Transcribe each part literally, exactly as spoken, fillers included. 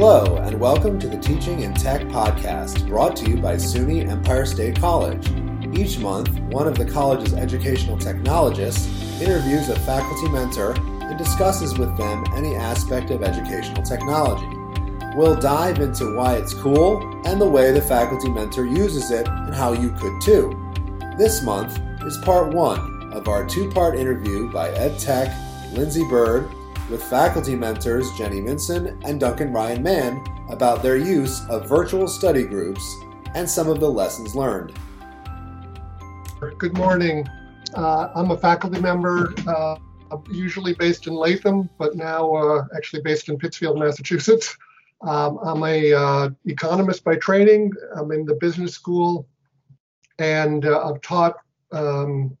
Hello, and welcome to the Teaching in Tech podcast, brought to you by SUNY Empire State College. Each month, one of the college's educational technologists interviews a faculty mentor and discusses with them any aspect of educational technology. We'll dive into why it's cool and the way the faculty mentor uses it and how you could too. This month is part one of our two-part interview by EdTech Lindsay Bird with faculty mentors Jenny Minson and Duncan Ryan Mann about their use of virtual study groups and some of the lessons learned. Good morning. Uh, I'm a faculty member, uh, usually based in Latham, but now uh, actually based in Pittsfield, Massachusetts. Um, I'm an uh, economist by training. I'm in the business school, and uh, I've taught um,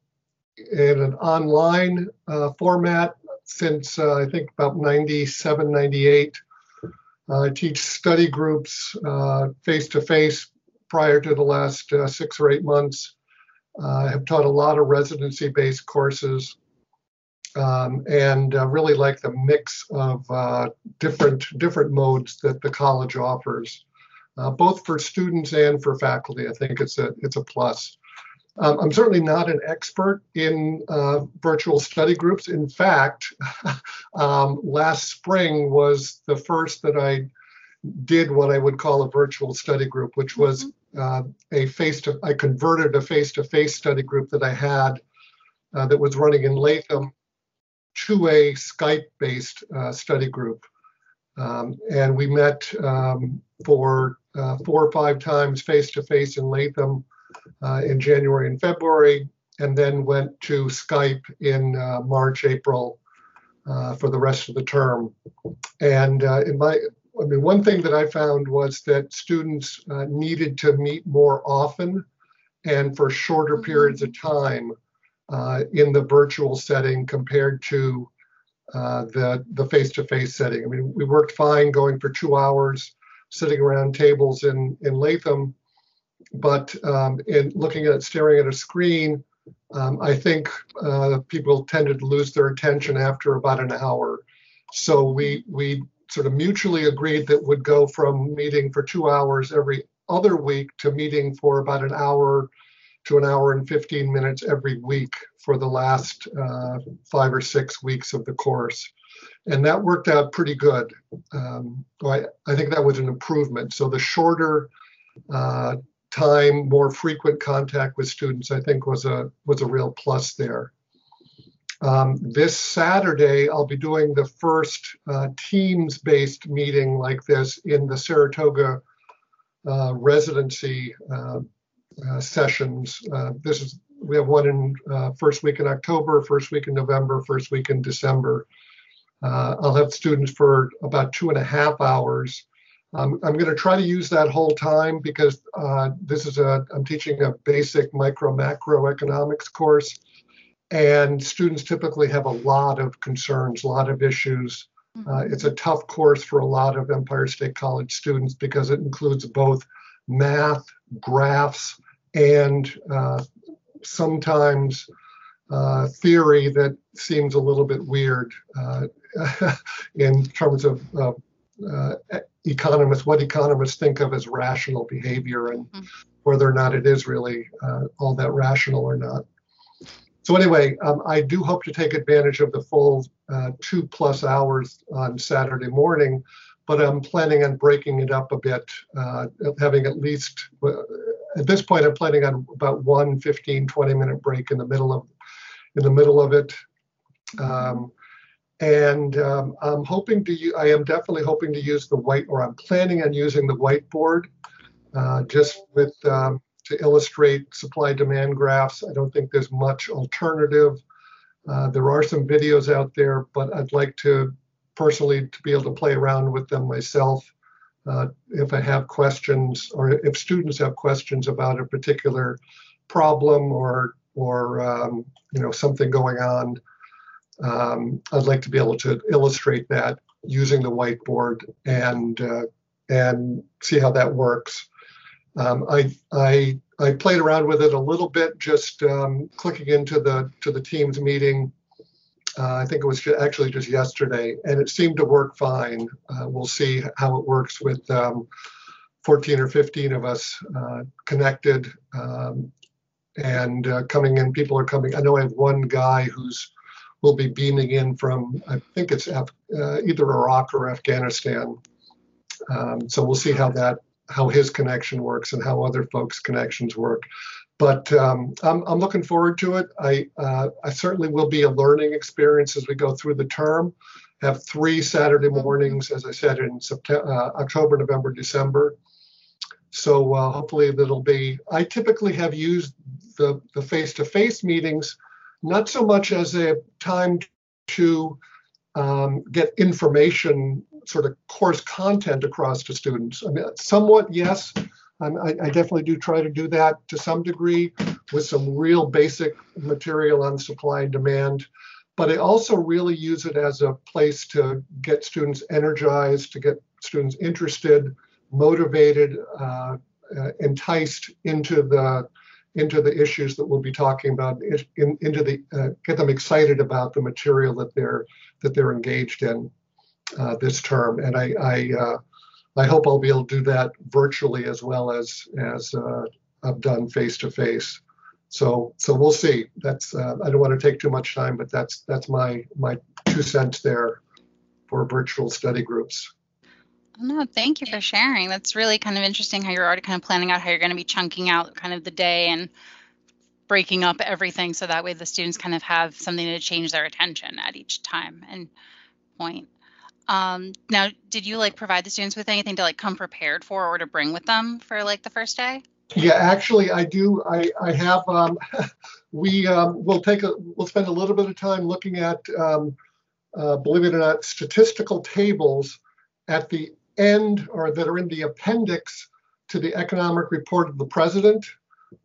in an online uh, format since uh, I think about ninety-seven, ninety-eight. Uh, I teach study groups uh, face-to-face prior to the last uh, six or eight months. Uh, I have taught a lot of residency-based courses um, and uh, really like the mix of uh, different, different modes that the college offers, uh, both for students and for faculty. I think it's a, it's a plus. Um, I'm certainly not an expert in uh, virtual study groups. In fact, um, last spring was the first that I did what I would call a virtual study group, which was uh, a face to, I converted a face-to-face study group that I had uh, that was running in Latham to a Skype-based uh, study group. Um, and we met um, for uh, four or five times face-to-face in Latham Uh, in January and February, and then went to Skype in uh, March, April uh, for the rest of the term. And uh, in my, I mean, one thing that I found was that students uh, needed to meet more often and for shorter periods of time uh, in the virtual setting compared to uh, the the face-to-face setting. I mean, we worked fine going for two hours, sitting around tables in in Latham. But um, in looking at staring at a screen, um, I think uh, people tended to lose their attention after about an hour. So we we sort of mutually agreed that we'd go from meeting for two hours every other week to meeting for about an hour to an hour and fifteen minutes every week for the last uh, five or six weeks of the course. And that worked out pretty good. Um, I, I think that was an improvement. So the shorter uh, time, more frequent contact with students, I think was a was a real plus there. Um, this Saturday, I'll be doing the first uh, Teams-based meeting like this in the Saratoga uh, residency uh, uh, sessions. Uh, this is we have one in uh, first week in October, first week in November, first week in December. Uh, I'll have students for about two and a half hours. Um, I'm going to try to use that whole time because uh, this is a, I'm teaching a basic micro macroeconomics course, and students typically have a lot of concerns, a lot of issues. Uh, it's a tough course for a lot of Empire State College students because it includes both math, graphs, and uh, sometimes uh, theory that seems a little bit weird uh, in terms of uh, Uh, economists, what economists think of as rational behavior and mm-hmm. whether or not it is really uh, all that rational or not. So anyway, um, I do hope to take advantage of the full uh, two plus hours on Saturday morning, but I'm planning on breaking it up a bit, uh, having at least, uh, at this point, I'm planning on about one fifteen, twenty minute break in the middle of, in the middle of it. Mm-hmm. Um, And um, I'm hoping to, I am definitely hoping to use the white, or I'm planning on using the whiteboard uh, just with, um, to illustrate supply-demand graphs. I don't think there's much alternative. Uh, there are some videos out there, but I'd like to personally to be able to play around with them myself uh, if I have questions, or if students have questions about a particular problem or, or um, you know, something going on. Um, I'd like to be able to illustrate that using the whiteboard and uh, and see how that works. Um, I I I played around with it a little bit, just um, clicking into the to the Teams meeting Uh, I think it was actually just yesterday, and it seemed to work fine. Uh, we'll see how it works with um, fourteen or fifteen of us uh, connected um, and uh, coming in. People are coming. I know I have one guy who's will be beaming in from, I think it's Af- uh, either Iraq or Afghanistan. Um, so we'll see how that, how his connection works and how other folks' connections work. But um, I'm, I'm looking forward to it. I, uh, I certainly will be a learning experience as we go through the term. Have three Saturday mornings, as I said, in September, uh, October, November, December. So uh, hopefully that'll be, I typically have used the, the face-to-face meetings, not so much as a time to um, get information, sort of course content across to students. I mean, somewhat, yes. Um, I, I definitely do try to do that to some degree with some real basic material on supply and demand. But I also really use it as a place to get students energized, to get students interested, motivated, uh, uh, enticed into the into the issues that we'll be talking about, in, into the uh, get them excited about the material that they're that they're engaged in uh, this term. And I I, uh, I hope I'll be able to do that virtually as well as as uh, I've done face to face. So so we'll see. That's uh, I don't want to take too much time, but that's that's my my two cents there for virtual study groups. No, thank you for sharing. That's really kind of interesting how you're already kind of planning out how you're going to be chunking out kind of the day and breaking up everything so that way the students kind of have something to change their attention at each time and point. Um, now, did you like provide the students with anything to like come prepared for or to bring with them for like the first day? Yeah, actually, I do. I, I have. Um, we um, will take a. We'll spend a little bit of time looking at, um, uh, believe it or not, statistical tables at the end, or that are in the appendix to the economic report of the president.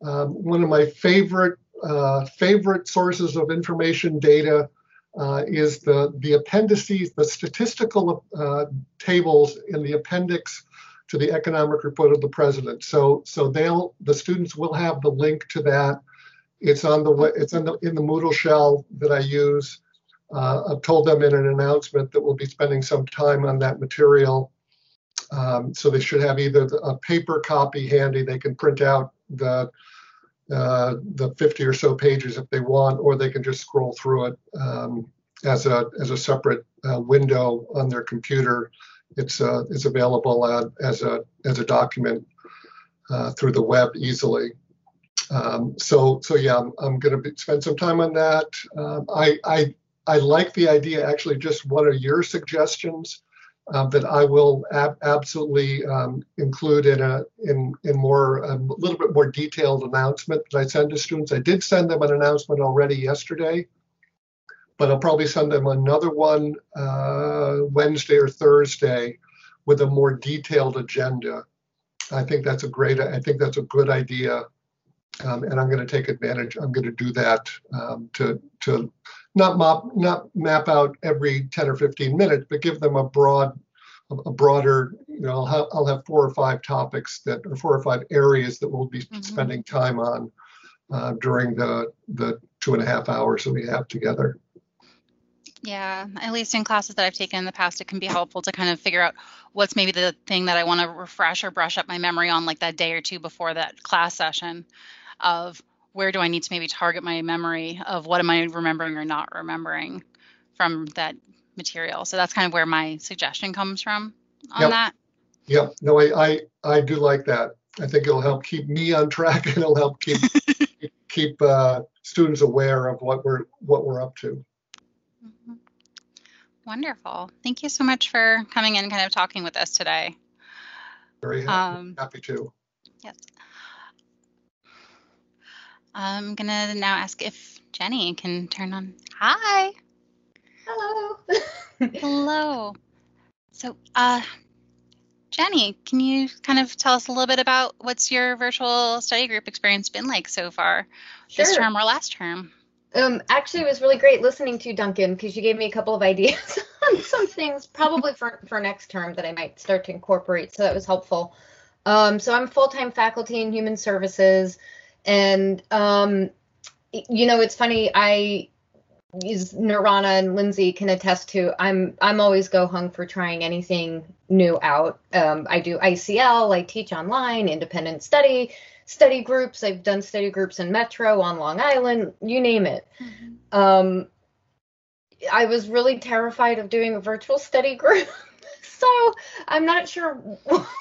Um, one of my favorite uh, favorite sources of information data uh, is the, the appendices, the statistical uh, tables in the appendix to the economic report of the president. So so they'll the students will have the link to that. It's on the it's in the in the Moodle shell that I use. Uh, I've told them in an announcement that we'll be spending some time on that material. Um, so they should have either the, a paper copy handy. They can print out the uh, the fifty or so pages if they want, or they can just scroll through it um, as a as a separate uh, window on their computer. It's uh, it's available uh, as a as a document uh, through the web easily. Um, so so yeah, I'm, I'm going to spend some time on that. Um, I I I like the idea. Actually, just what are your suggestions? Um, that I will ab- absolutely um, include in a in in more a little bit more detailed announcement that I send to students. I did send them an announcement already yesterday, but I'll probably send them another one uh, Wednesday or Thursday with a more detailed agenda. I think that's a great. I think that's a good idea, um, and I'm going to take advantage. I'm going to do that um, to to. Not map, not map out every ten or fifteen minutes, but give them a broad, a broader, you know, I'll have, I'll have four or five topics that or four or five areas that we'll be mm-hmm. spending time on uh, during the, the two and a half hours that we have together. Yeah, at least in classes that I've taken in the past, it can be helpful to kind of figure out what's maybe the thing that I want to refresh or brush up my memory on like that day or two before that class session of where do I need to maybe target my memory of what am I remembering or not remembering from that material? So that's kind of where my suggestion comes from on yep. that. Yeah, no, I, I I do like that. I think it'll help keep me on track and it'll help keep keep uh, students aware of what we're what we're up to. Mm-hmm. Wonderful. Thank you so much for coming in and kind of talking with us today. Very happy, um, happy to. Yes. I'm going to now ask if Jenny can turn on. Hi. Hello. Hello. So, uh, Jenny, can you kind of tell us a little bit about what's your virtual study group experience been like so far, sure. this term or last term? Um, actually, it was really great listening to you, Duncan, because you gave me a couple of ideas on some things, probably for, for next term that I might start to incorporate. So that was helpful. Um, so I'm full-time faculty in human services. And, um, you know, it's funny, I as Nirana and Lindsay can attest to, I'm I'm always go hung for trying anything new out. Um, I do I C L, I teach online, independent study, study groups. I've done study groups in Metro, on Long Island, you name it. Mm-hmm. Um, I was really terrified of doing a virtual study group. So I'm not sure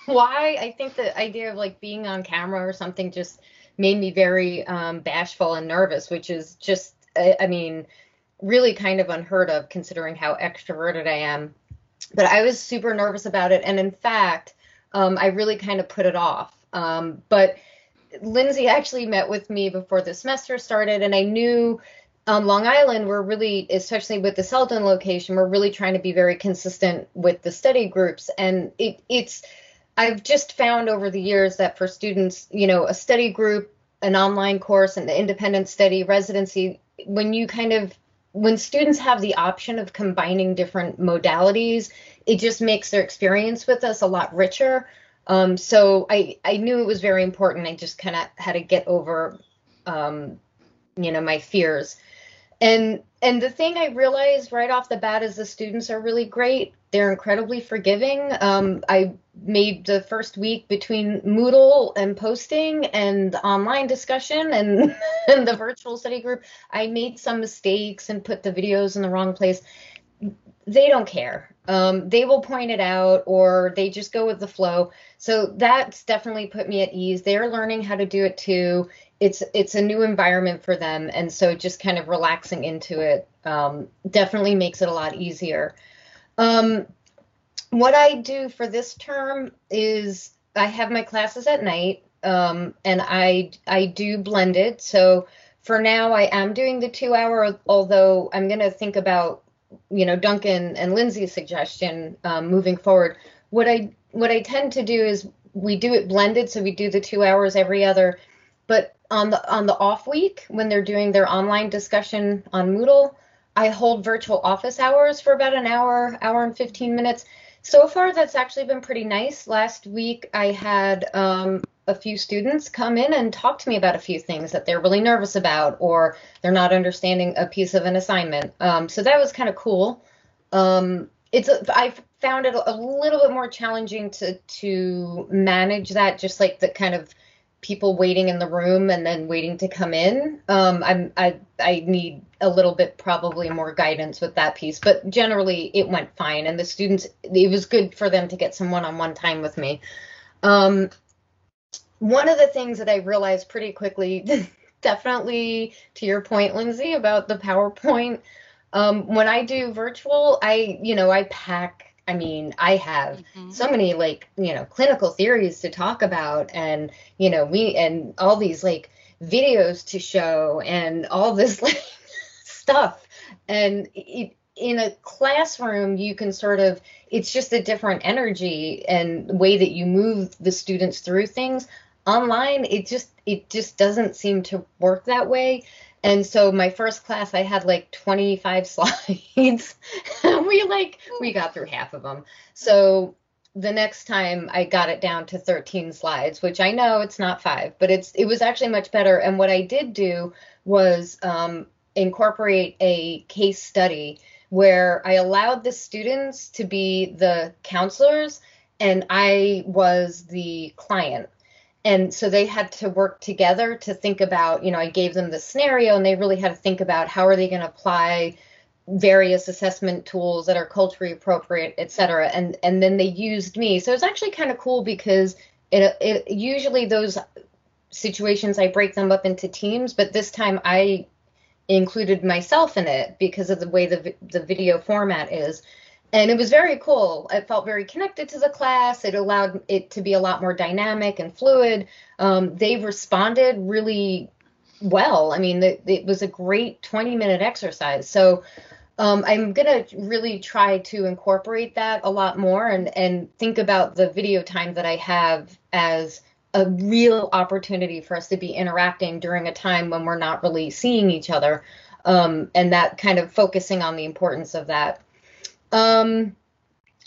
why. I think the idea of like being on camera or something just made me very um, bashful and nervous, which is just, I, I mean, really kind of unheard of considering how extroverted I am. But I was super nervous about it. And in fact, um, I really kind of put it off. Um, but Lindsay actually met with me before the semester started, and I knew on Long Island, we're really, especially with the Selden location, we're really trying to be very consistent with the study groups. And it, it's, I've just found over the years that for students, you know, a study group, an online course, and the independent study residency, when you kind of, when students have the option of combining different modalities, it just makes their experience with us a lot richer. Um, so I, I knew it was very important. I just kind of had to get over, um, you know, my fears. And and the thing I realized right off the bat is the students are really great. They're incredibly forgiving. Um, I made the first week between Moodle and posting and online discussion and, and the virtual study group, I made some mistakes and put the videos in the wrong place. They don't care. Um, they will point it out, or they just go with the flow. So that's definitely put me at ease. They're learning how to do it too. It's it's a new environment for them, and so just kind of relaxing into it um, definitely makes it a lot easier. Um, what I do for this term is I have my classes at night, um, and I I do blended. So for now, I am doing the two hour, although I'm going to think about, you know, Duncan and Lindsay's suggestion um, moving forward. What I what I tend to do is we do it blended, so we do the two hours every other. But on the on the off week, when they're doing their online discussion on Moodle, I hold virtual office hours for about an hour, hour and fifteen minutes. So far, that's actually been pretty nice. Last week, I had um, a few students come in and talk to me about a few things that they're really nervous about, or they're not understanding a piece of an assignment. Um, so that was kind of cool. Um, it's a, I found it a little bit more challenging to to manage that, just like the kind of people waiting in the room and then waiting to come in. Um, I'm, I, I need a little bit probably more guidance with that piece, but generally it went fine. And the students, it was good for them to get some one-on-one time with me. Um, one of the things that I realized pretty quickly, definitely to your point, Lindsay, about the PowerPoint, um, when I do virtual, I, you know, I pack I mean, I have mm-hmm. so many like, you know, clinical theories to talk about, and, you know, we and all these like videos to show and all this like stuff. And it, in a classroom, you can sort of, it's just a different energy and way that you move the students through things. Online, it just it just doesn't seem to work that way. And so my first class, I had like twenty-five slides. we like, we got through half of them. So the next time I got it down to thirteen slides, which I know it's not five, but it's it was actually much better. And what I did do was um, incorporate a case study where I allowed the students to be the counselors and I was the client. And so they had to work together to think about, you know, I gave them the scenario and they really had to think about how are they going to apply various assessment tools that are culturally appropriate, et cetera. And, and then they used me. So it's actually kind of cool because it, it usually those situations, I break them up into teams, but this time I included myself in it because of the way the the video format is. And it was very cool. I felt very connected to the class. It allowed it to be a lot more dynamic and fluid. Um, they responded really well. I mean, the, it was a great twenty minute exercise. So um, I'm going to really try to incorporate that a lot more and, and think about the video time that I have as a real opportunity for us to be interacting during a time when we're not really seeing each other. Um, and that kind of focusing on the importance of that. Um,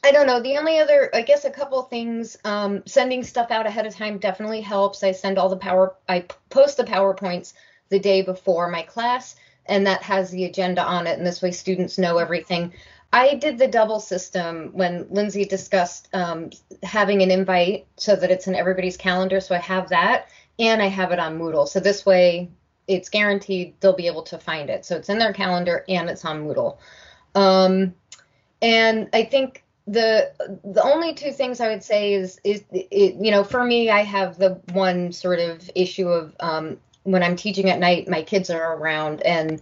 I don't know. The only other, I guess, a couple of things, um, sending stuff out ahead of time definitely helps. I send all the power, I post the PowerPoints the day before my class. and that has the agenda on it, and this way students know everything. I did the double system when Lindsay discussed um, having an invite so that it's in everybody's calendar. So I have that, and I have it on Moodle. So this way it's guaranteed they'll be able to find it. So it's in their calendar and it's on Moodle. Um, and I think the the only two things I would say is, is it, you know, for me, I have the one sort of issue of um, when I'm teaching at night, my kids are around, and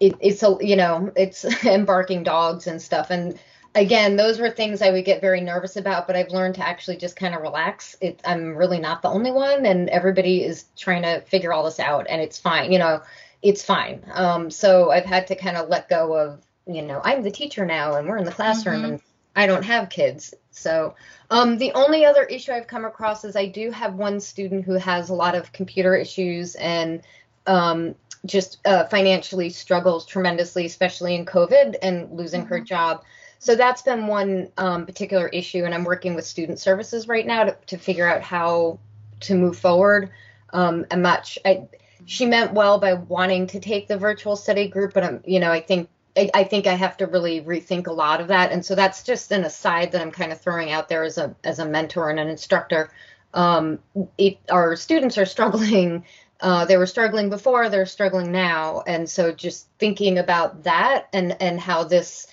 It, it's, a, you know, it's barking dogs and stuff. And again, those were things I would get very nervous about, but I've learned to actually just kind of relax. It, I'm really not the only one, and everybody is trying to figure all this out, and it's fine. You know, it's fine. Um, so I've had to kind of let go of, you know, I'm the teacher now, and we're in the classroom, mm-hmm. and I don't have kids. So um, the only other issue I've come across is I do have one student who has a lot of computer issues, and um just uh, financially struggles tremendously, especially in COVID and losing mm-hmm. her job. So that's been one um, particular issue. And I'm working with student services right now to, to figure out how to move forward. Um, I'm not sh- I, she meant well by wanting to take the virtual study group, but I'm, you know, I think, I, I think I have to really rethink a lot of that. And so that's just an aside that I'm kind of throwing out there as a, as a mentor and an instructor. Um, it, our students are struggling. Uh, they were struggling before, they're struggling now. And so just thinking about that and, and how this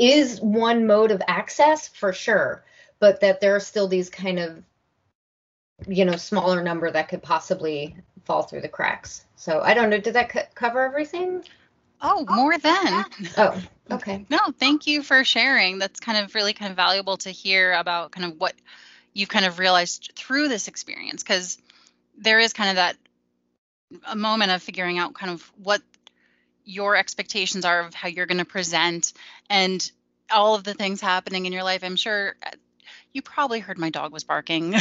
is one mode of access for sure, but that there are still these kind of, you know, smaller number that could possibly fall through the cracks. So I don't know, did that co- cover everything? Oh, more than. Oh, okay. No, thank you for sharing. That's kind of really kind of valuable to hear about kind of what you've kind of realized through this experience, because there is kind of that a moment of figuring out kind of what your expectations are of how you're going to present and all of the things happening in your life. I'm sure you probably heard my dog was barking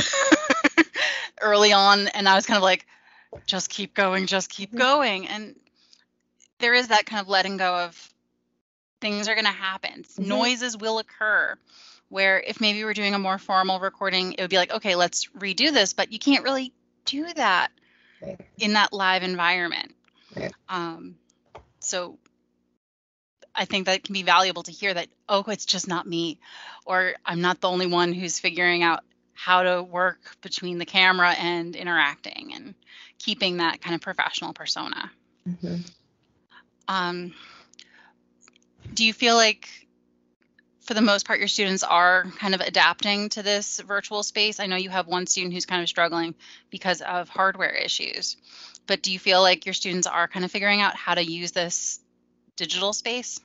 early on, and I was kind of like, just keep going, just keep going. And there is that kind of letting go of things are going to happen. Mm-hmm. Noises will occur, where if maybe we're doing a more formal recording, it would be like, okay, let's redo this, but you can't really do that in that live environment. Yeah. Um, so I think that can be valuable to hear that, oh, it's just not me, or I'm not the only one who's figuring out how to work between the camera and interacting and keeping that kind of professional persona. Mm-hmm. Um, do you feel like for the most part your students are kind of adapting to this virtual space? I know you have one student who's kind of struggling because of hardware issues, but do you feel like your students are kind of figuring out how to use this digital space?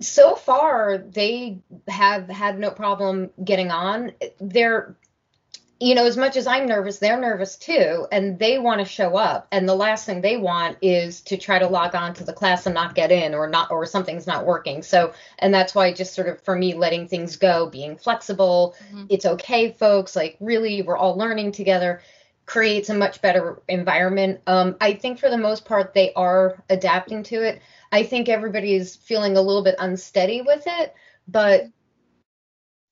So far, they have had no problem getting on. They're, you know, as much as I'm nervous, they're nervous too, and they want to show up, and the last thing they want is to try to log on to the class and not get in, or not, or something's not working. So, and that's why just sort of for me, letting things go, being flexible, mm-hmm. it's okay, folks, like really, we're all learning together, creates a much better environment. Um, I think for the most part, they are adapting to it. I think everybody is feeling a little bit unsteady with it, but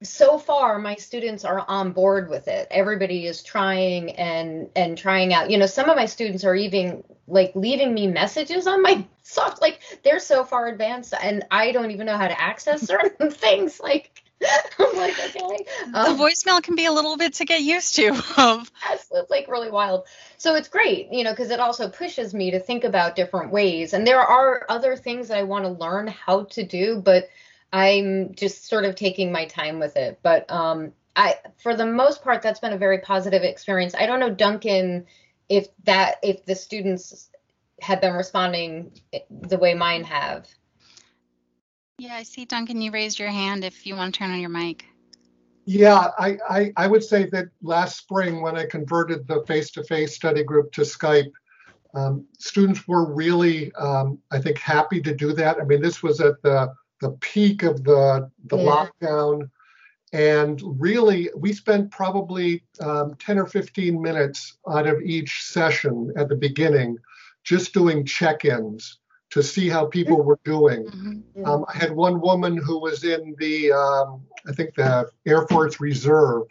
so far, my students are on board with it. Everybody is trying and and trying out. You know, some of my students are even like leaving me messages on my soft. Like they're so far advanced, and I don't even know how to access certain things. Like I'm like, okay, um, the voicemail can be a little bit to get used to. That's like really wild. So it's great, you know, because it also pushes me to think about different ways. And there are other things that I want to learn how to do, but I'm just sort of taking my time with it. But um, I, for the most part, that's been a very positive experience. I don't know, Duncan, if that, if the students have been responding the way mine have. Yeah, I see, Duncan, you raised your hand if you want to turn on your mic. Yeah, I, I, I would say that last spring when I converted the face-to-face study group to Skype, um, students were really, um, I think, happy to do that. I mean, this was at the the peak of the, the yeah. lockdown. And really, we spent probably um, ten or fifteen minutes out of each session at the beginning, just doing check-ins to see how people were doing. Mm-hmm. Yeah. Um, I had one woman who was in the, um, I think the Air Force Reserve,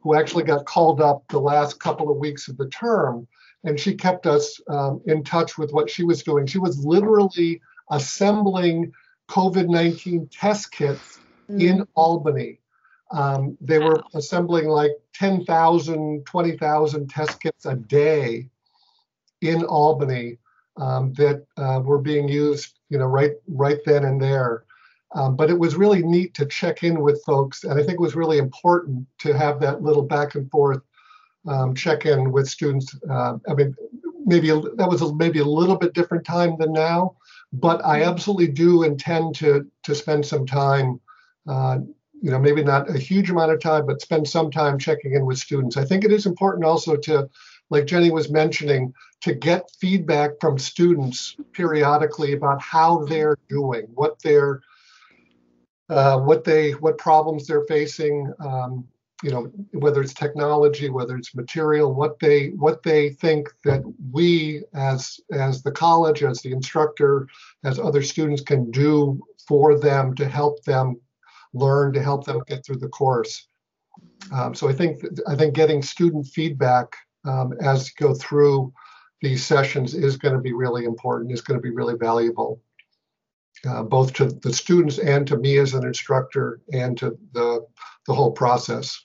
who actually got called up the last couple of weeks of the term and she kept us um, in touch with what she was doing. She was literally assembling COVID nineteen test kits mm. in Albany. Um, they wow. were assembling like ten thousand, twenty thousand test kits a day in Albany um, that uh, were being used, you know, right, right then and there. Um, but it was really neat to check in with folks, and I think it was really important to have that little back and forth um, check in with students. Uh, I mean, maybe that was a, maybe a little bit different time than now, but I absolutely do intend to to spend some time, uh, you know, maybe not a huge amount of time, but spend some time checking in with students. I think it is important also to, like Jenny was mentioning, to get feedback from students periodically about how they're doing, what they're Uh, what they, what problems they're facing, um, you know, whether it's technology, whether it's material, what they, what they think that we, as as the college, as the instructor, as other students can do for them to help them learn, to help them get through the course. Um, so I think I think getting student feedback um, as you go through these sessions is going to be really important. Is going to be really valuable. Uh, both to the students and to me as an instructor and to the the whole process.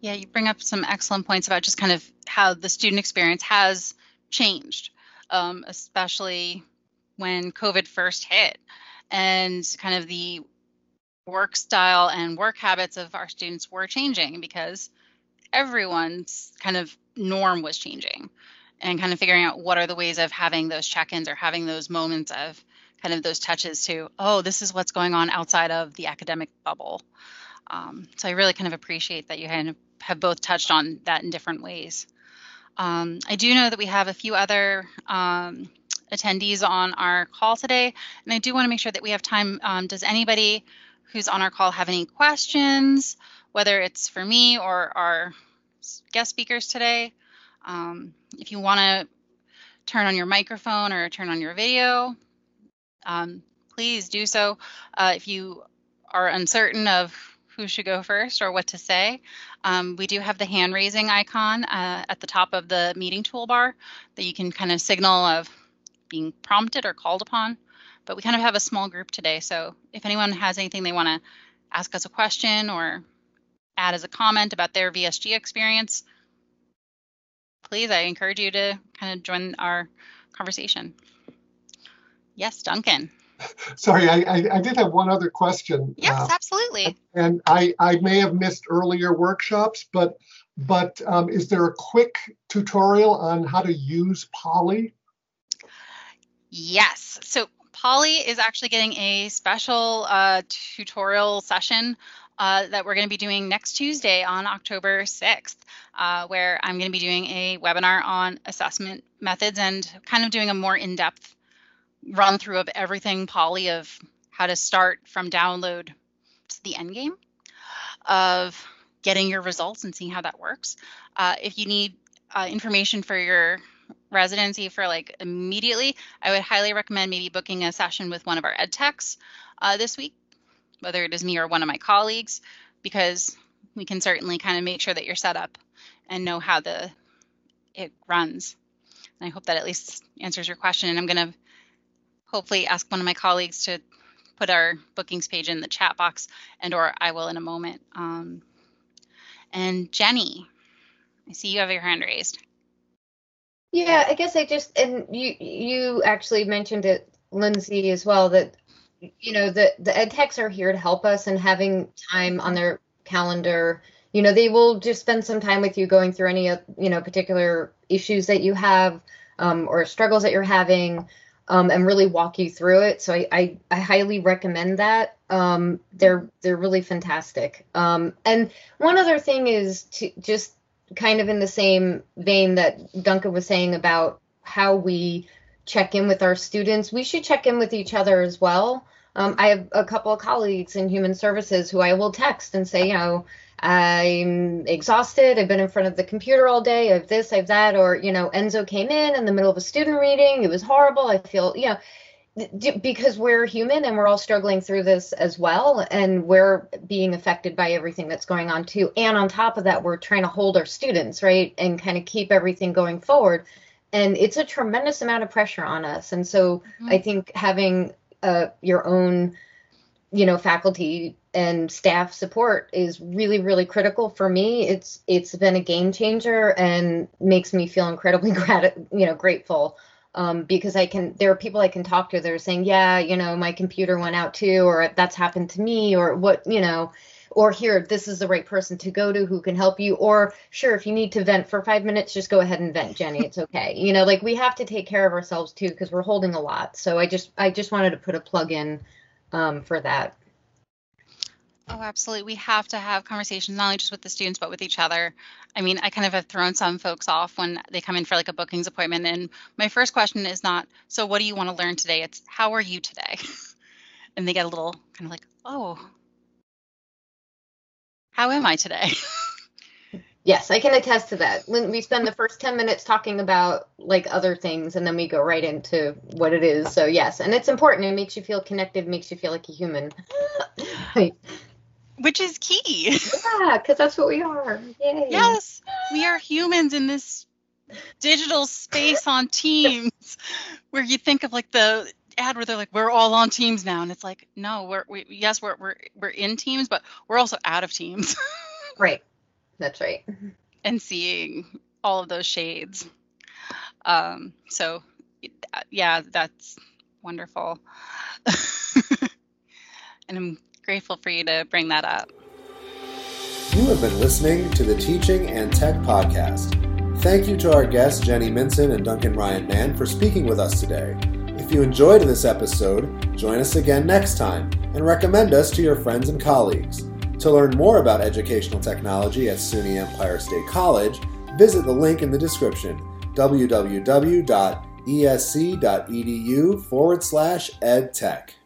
Yeah, you bring up some excellent points about just kind of how the student experience has changed, um, especially when COVID first hit, and kind of the work style and work habits of our students were changing because everyone's kind of norm was changing, and kind of figuring out what are the ways of having those check-ins or having those moments of kind of those touches to, oh, this is what's going on outside of the academic bubble. Um, so I really kind of appreciate that you kind of have both touched on that in different ways. Um, I do know that we have a few other um, attendees on our call today, and I do want to make sure that we have time. Um, does anybody who's on our call have any questions, whether it's for me or our guest speakers today? Um, if you want to turn on your microphone or turn on your video, Um, please do so. Uh, if you are uncertain of who should go first or what to say, um, we do have the hand raising icon uh, at the top of the meeting toolbar that you can kind of signal of being prompted or called upon. But we kind of have a small group today, so if anyone has anything they want to ask us a question or add as a comment about their V S G experience, please, I encourage you to kind of join our conversation. Yes, Duncan. Sorry, I, I, I did have one other question. Yes, uh, absolutely. And I, I may have missed earlier workshops, but but um, is there a quick tutorial on how to use Polly? Yes. So Polly is actually getting a special uh, tutorial session uh, that we're going to be doing next Tuesday on October sixth, uh, where I'm going to be doing a webinar on assessment methods and kind of doing a more in-depth run through of everything Polly, of how to start from download to the end game of getting your results and seeing how that works. Uh, if you need uh, information for your residency for like immediately, I would highly recommend maybe booking a session with one of our ed techs uh, this week, whether it is me or one of my colleagues, because we can certainly kind of make sure that you're set up and know how the it runs. And I hope that at least answers your question. And I'm going to hopefully ask one of my colleagues to put our bookings page in the chat box, and or I will in a moment. Um, and Jenny, I see you have your hand raised. Yeah, I guess I just, and you you actually mentioned it, Lindsay, as well, that, you know, the, the ed techs are here to help us, and having time on their calendar, you know, they will just spend some time with you going through any, you know, particular issues that you have um, or struggles that you're having. Um, and really walk you through it. So I, I, I highly recommend that. Um, they're they're really fantastic. Um, and one other thing is to just kind of in the same vein that Duncan was saying about how we check in with our students, we should check in with each other as well. Um, I have a couple of colleagues in human services who I will text and say, you know, I'm exhausted. I've been in front of the computer all day. I have this, I have that. Or, you know, Enzo came in in the middle of a student reading. It was horrible. I feel, you know, because we're human and we're all struggling through this as well, and we're being affected by everything that's going on too. And on top of that, we're trying to hold our students, right, and kind of keep everything going forward. And it's a tremendous amount of pressure on us. And so mm-hmm. I think having uh, your own, you know, faculty and staff support is really, really critical for me. It's it's been a game changer and makes me feel incredibly grat- you know, grateful. Um, because I can, there are people I can talk to that are saying, yeah, you know, my computer went out too, or that's happened to me, or what, you know, or here, this is the right person to go to who can help you. Or sure, if you need to vent for five minutes, just go ahead and vent, Jenny. It's okay. You know, like we have to take care of ourselves too, because we're holding a lot. So I just, I just wanted to put a plug in um, for that. Oh, absolutely. We have to have conversations, not only just with the students, but with each other. I mean, I kind of have thrown some folks off when they come in for like a bookings appointment. And my first question is not, so what do you want to learn today? It's how are you today? And they get a little kind of like, oh, how am I today? Yes, I can attest to that. When we spend the first ten minutes talking about like other things, and then we go right into what it is. So yes, and it's important. It makes you feel connected, makes you feel like a human. Which is key. Yeah, because that's what we are. Yay. Yes, we are humans in this digital space on Teams, where you think of like the ad where they're like, we're all on Teams now. And it's like, no, we're we, yes, we're, we're we're in Teams, but we're also out of Teams. Right. That's right. And seeing all of those shades. Um, so, yeah, that's wonderful. And I'm grateful for you to bring that up. You have been listening to the Teaching and Tech Podcast. Thank you to our guests, Jenny Minson and Duncan Ryan Mann, for speaking with us today. If you enjoyed this episode, join us again next time and recommend us to your friends and colleagues. To learn more about educational technology at SUNY Empire State College, visit the link in the description, w w w dot e s c dot e d u forward slash edtech.